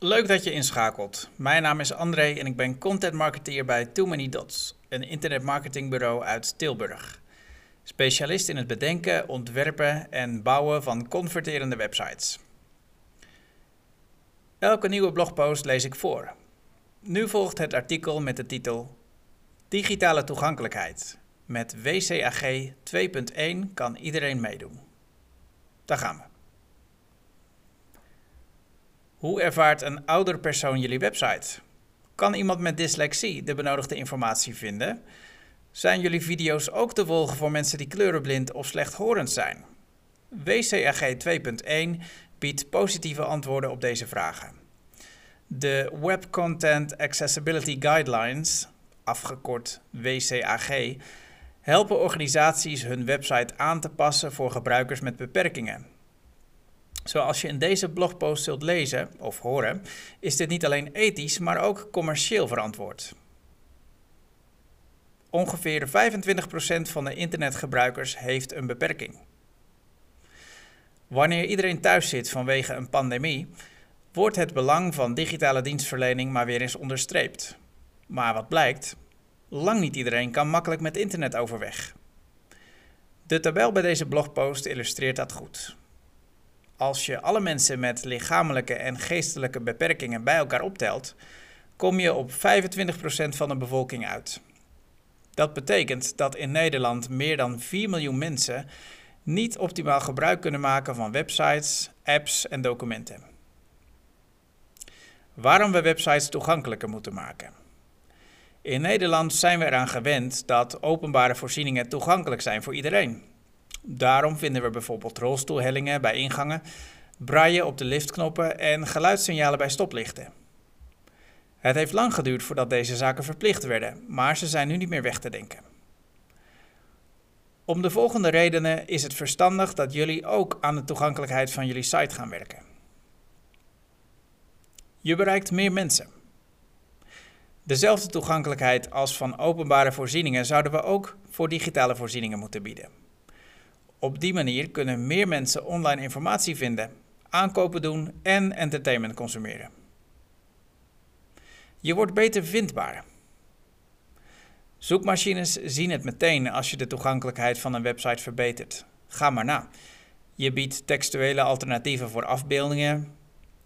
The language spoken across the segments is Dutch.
Leuk dat je inschakelt. Mijn naam is André en ik ben contentmarketeer bij Too Many Dots, een internetmarketingbureau uit Tilburg. Specialist in het bedenken, ontwerpen en bouwen van converterende websites. Elke nieuwe blogpost lees ik voor. Nu volgt het artikel met de titel Digitale toegankelijkheid. Met WCAG 2.1 kan iedereen meedoen. Daar gaan we. Hoe ervaart een ouder persoon jullie website? Kan iemand met dyslexie de benodigde informatie vinden? Zijn jullie video's ook te volgen voor mensen die kleurenblind of slechthorend zijn? WCAG 2.1 biedt positieve antwoorden op deze vragen. De Web Content Accessibility Guidelines, afgekort WCAG, helpen organisaties hun website aan te passen voor gebruikers met beperkingen. Zoals je in deze blogpost zult lezen of horen, is dit niet alleen ethisch, maar ook commercieel verantwoord. Ongeveer 25% van de internetgebruikers heeft een beperking. Wanneer iedereen thuis zit vanwege een pandemie, wordt het belang van digitale dienstverlening maar weer eens onderstreept. Maar wat blijkt? Lang niet iedereen kan makkelijk met internet overweg. De tabel bij deze blogpost illustreert dat goed. Als je alle mensen met lichamelijke en geestelijke beperkingen bij elkaar optelt, kom je op 25% van de bevolking uit. Dat betekent dat in Nederland meer dan 4 miljoen mensen niet optimaal gebruik kunnen maken van websites, apps en documenten. Waarom we websites toegankelijker moeten maken? In Nederland zijn we eraan gewend dat openbare voorzieningen toegankelijk zijn voor iedereen. Daarom vinden we bijvoorbeeld rolstoelhellingen bij ingangen, braille op de liftknoppen en geluidssignalen bij stoplichten. Het heeft lang geduurd voordat deze zaken verplicht werden, maar ze zijn nu niet meer weg te denken. Om de volgende redenen is het verstandig dat jullie ook aan de toegankelijkheid van jullie site gaan werken. Je bereikt meer mensen. Dezelfde toegankelijkheid als van openbare voorzieningen zouden we ook voor digitale voorzieningen moeten bieden. Op die manier kunnen meer mensen online informatie vinden, aankopen doen en entertainment consumeren. Je wordt beter vindbaar. Zoekmachines zien het meteen als je de toegankelijkheid van een website verbetert. Ga maar na. Je biedt textuele alternatieven voor afbeeldingen,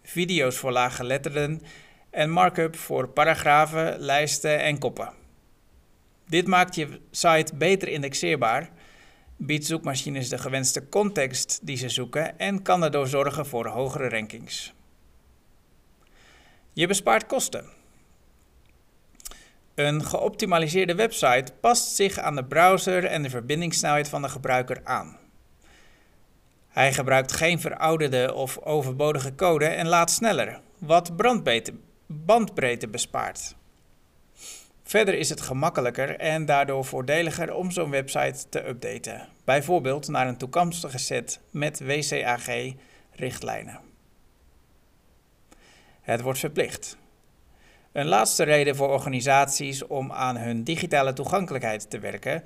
video's voor laaggeletterden en markup voor paragrafen, lijsten en koppen. Dit maakt je site beter indexeerbaar, biedt zoekmachines de gewenste context die ze zoeken en kan erdoor zorgen voor hogere rankings. Je bespaart kosten. Een geoptimaliseerde website past zich aan de browser en de verbindingssnelheid van de gebruiker aan. Hij gebruikt geen verouderde of overbodige code en laat sneller, wat bandbreedte bespaart. Verder is het gemakkelijker en daardoor voordeliger om zo'n website te updaten. Bijvoorbeeld naar een toekomstige set met WCAG-richtlijnen. Het wordt verplicht. Een laatste reden voor organisaties om aan hun digitale toegankelijkheid te werken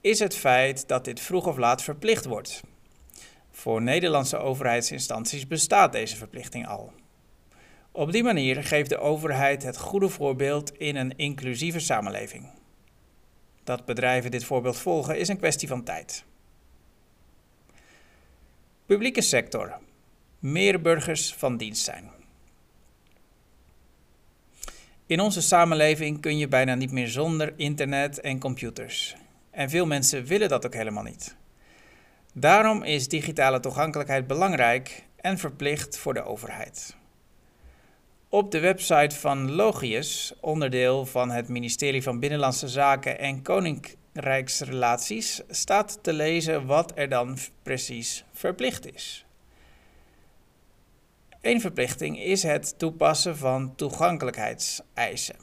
is het feit dat dit vroeg of laat verplicht wordt. Voor Nederlandse overheidsinstanties bestaat deze verplichting al. Op die manier geeft de overheid het goede voorbeeld in een inclusieve samenleving. Dat bedrijven dit voorbeeld volgen is een kwestie van tijd. Publieke sector. Meer burgers van dienst zijn. In onze samenleving kun je bijna niet meer zonder internet en computers. En veel mensen willen dat ook helemaal niet. Daarom is digitale toegankelijkheid belangrijk en verplicht voor de overheid. Op de website van Logius, onderdeel van het Ministerie van Binnenlandse Zaken en Koninkrijksrelaties, staat te lezen wat er dan precies verplicht is. Eén verplichting is het toepassen van toegankelijkheidseisen.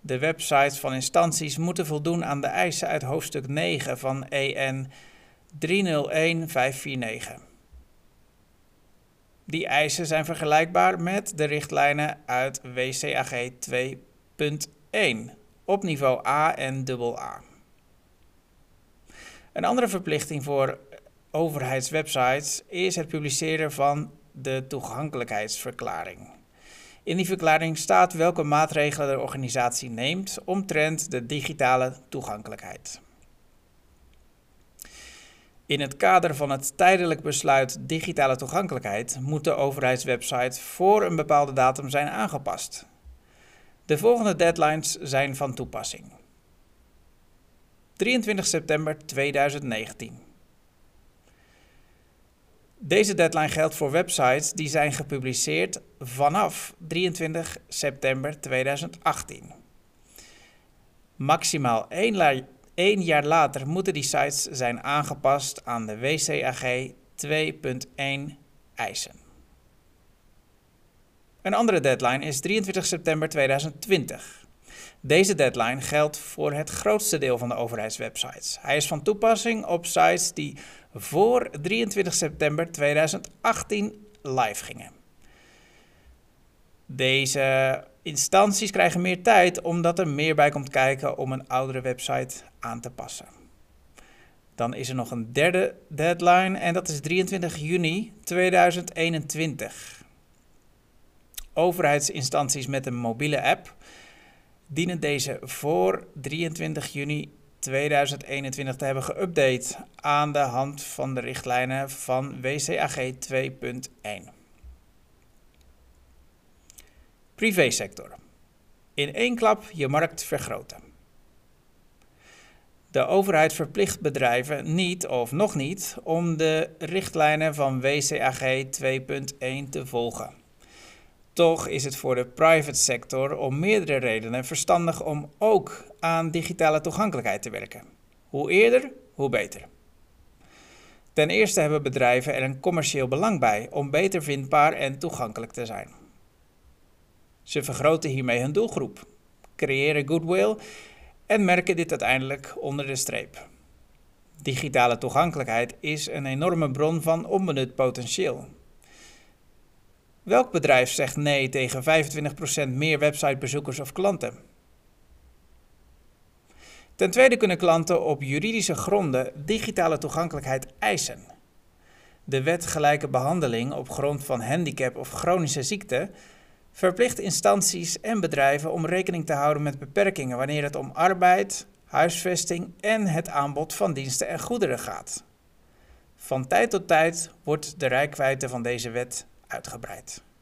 De websites van instanties moeten voldoen aan de eisen uit hoofdstuk 9 van EN 301549. Die eisen zijn vergelijkbaar met de richtlijnen uit WCAG 2.1 op niveau A en AA. Een andere verplichting voor overheidswebsites is het publiceren van de toegankelijkheidsverklaring. In die verklaring staat welke maatregelen de organisatie neemt omtrent de digitale toegankelijkheid. In het kader van het tijdelijk besluit digitale toegankelijkheid moet de overheidswebsite voor een bepaalde datum zijn aangepast. De volgende deadlines zijn van toepassing. 23 september 2019. Deze deadline geldt voor websites die zijn gepubliceerd vanaf 23 september 2018. Maximaal 1 jaar later moeten die sites zijn aangepast aan de WCAG 2.1 eisen. Een andere deadline is 23 september 2020. Deze deadline geldt voor het grootste deel van de overheidswebsites. Hij is van toepassing op sites die voor 23 september 2018 live gingen. Deze instanties krijgen meer tijd omdat er meer bij komt kijken om een oudere website aan te passen. Dan is er nog een derde deadline en dat is 23 juni 2021. Overheidsinstanties met een mobiele app dienen deze voor 23 juni 2021 te hebben geüpdate aan de hand van de richtlijnen van WCAG 2.1. Privésector. In één klap je markt vergroten. De overheid verplicht bedrijven niet of nog niet om de richtlijnen van WCAG 2.1 te volgen. Toch is het voor de private sector om meerdere redenen verstandig om ook aan digitale toegankelijkheid te werken. Hoe eerder, hoe beter. Ten eerste hebben bedrijven er een commercieel belang bij om beter vindbaar en toegankelijk te zijn. Ze vergroten hiermee hun doelgroep, creëren goodwill en merken dit uiteindelijk onder de streep. Digitale toegankelijkheid is een enorme bron van onbenut potentieel. Welk bedrijf zegt nee tegen 25% meer websitebezoekers of klanten? Ten tweede kunnen klanten op juridische gronden digitale toegankelijkheid eisen. De wet gelijke behandeling op grond van handicap of chronische ziekte verplicht instanties en bedrijven om rekening te houden met beperkingen wanneer het om arbeid, huisvesting en het aanbod van diensten en goederen gaat. Van tijd tot tijd wordt de reikwijdte van deze wet uitgebreid.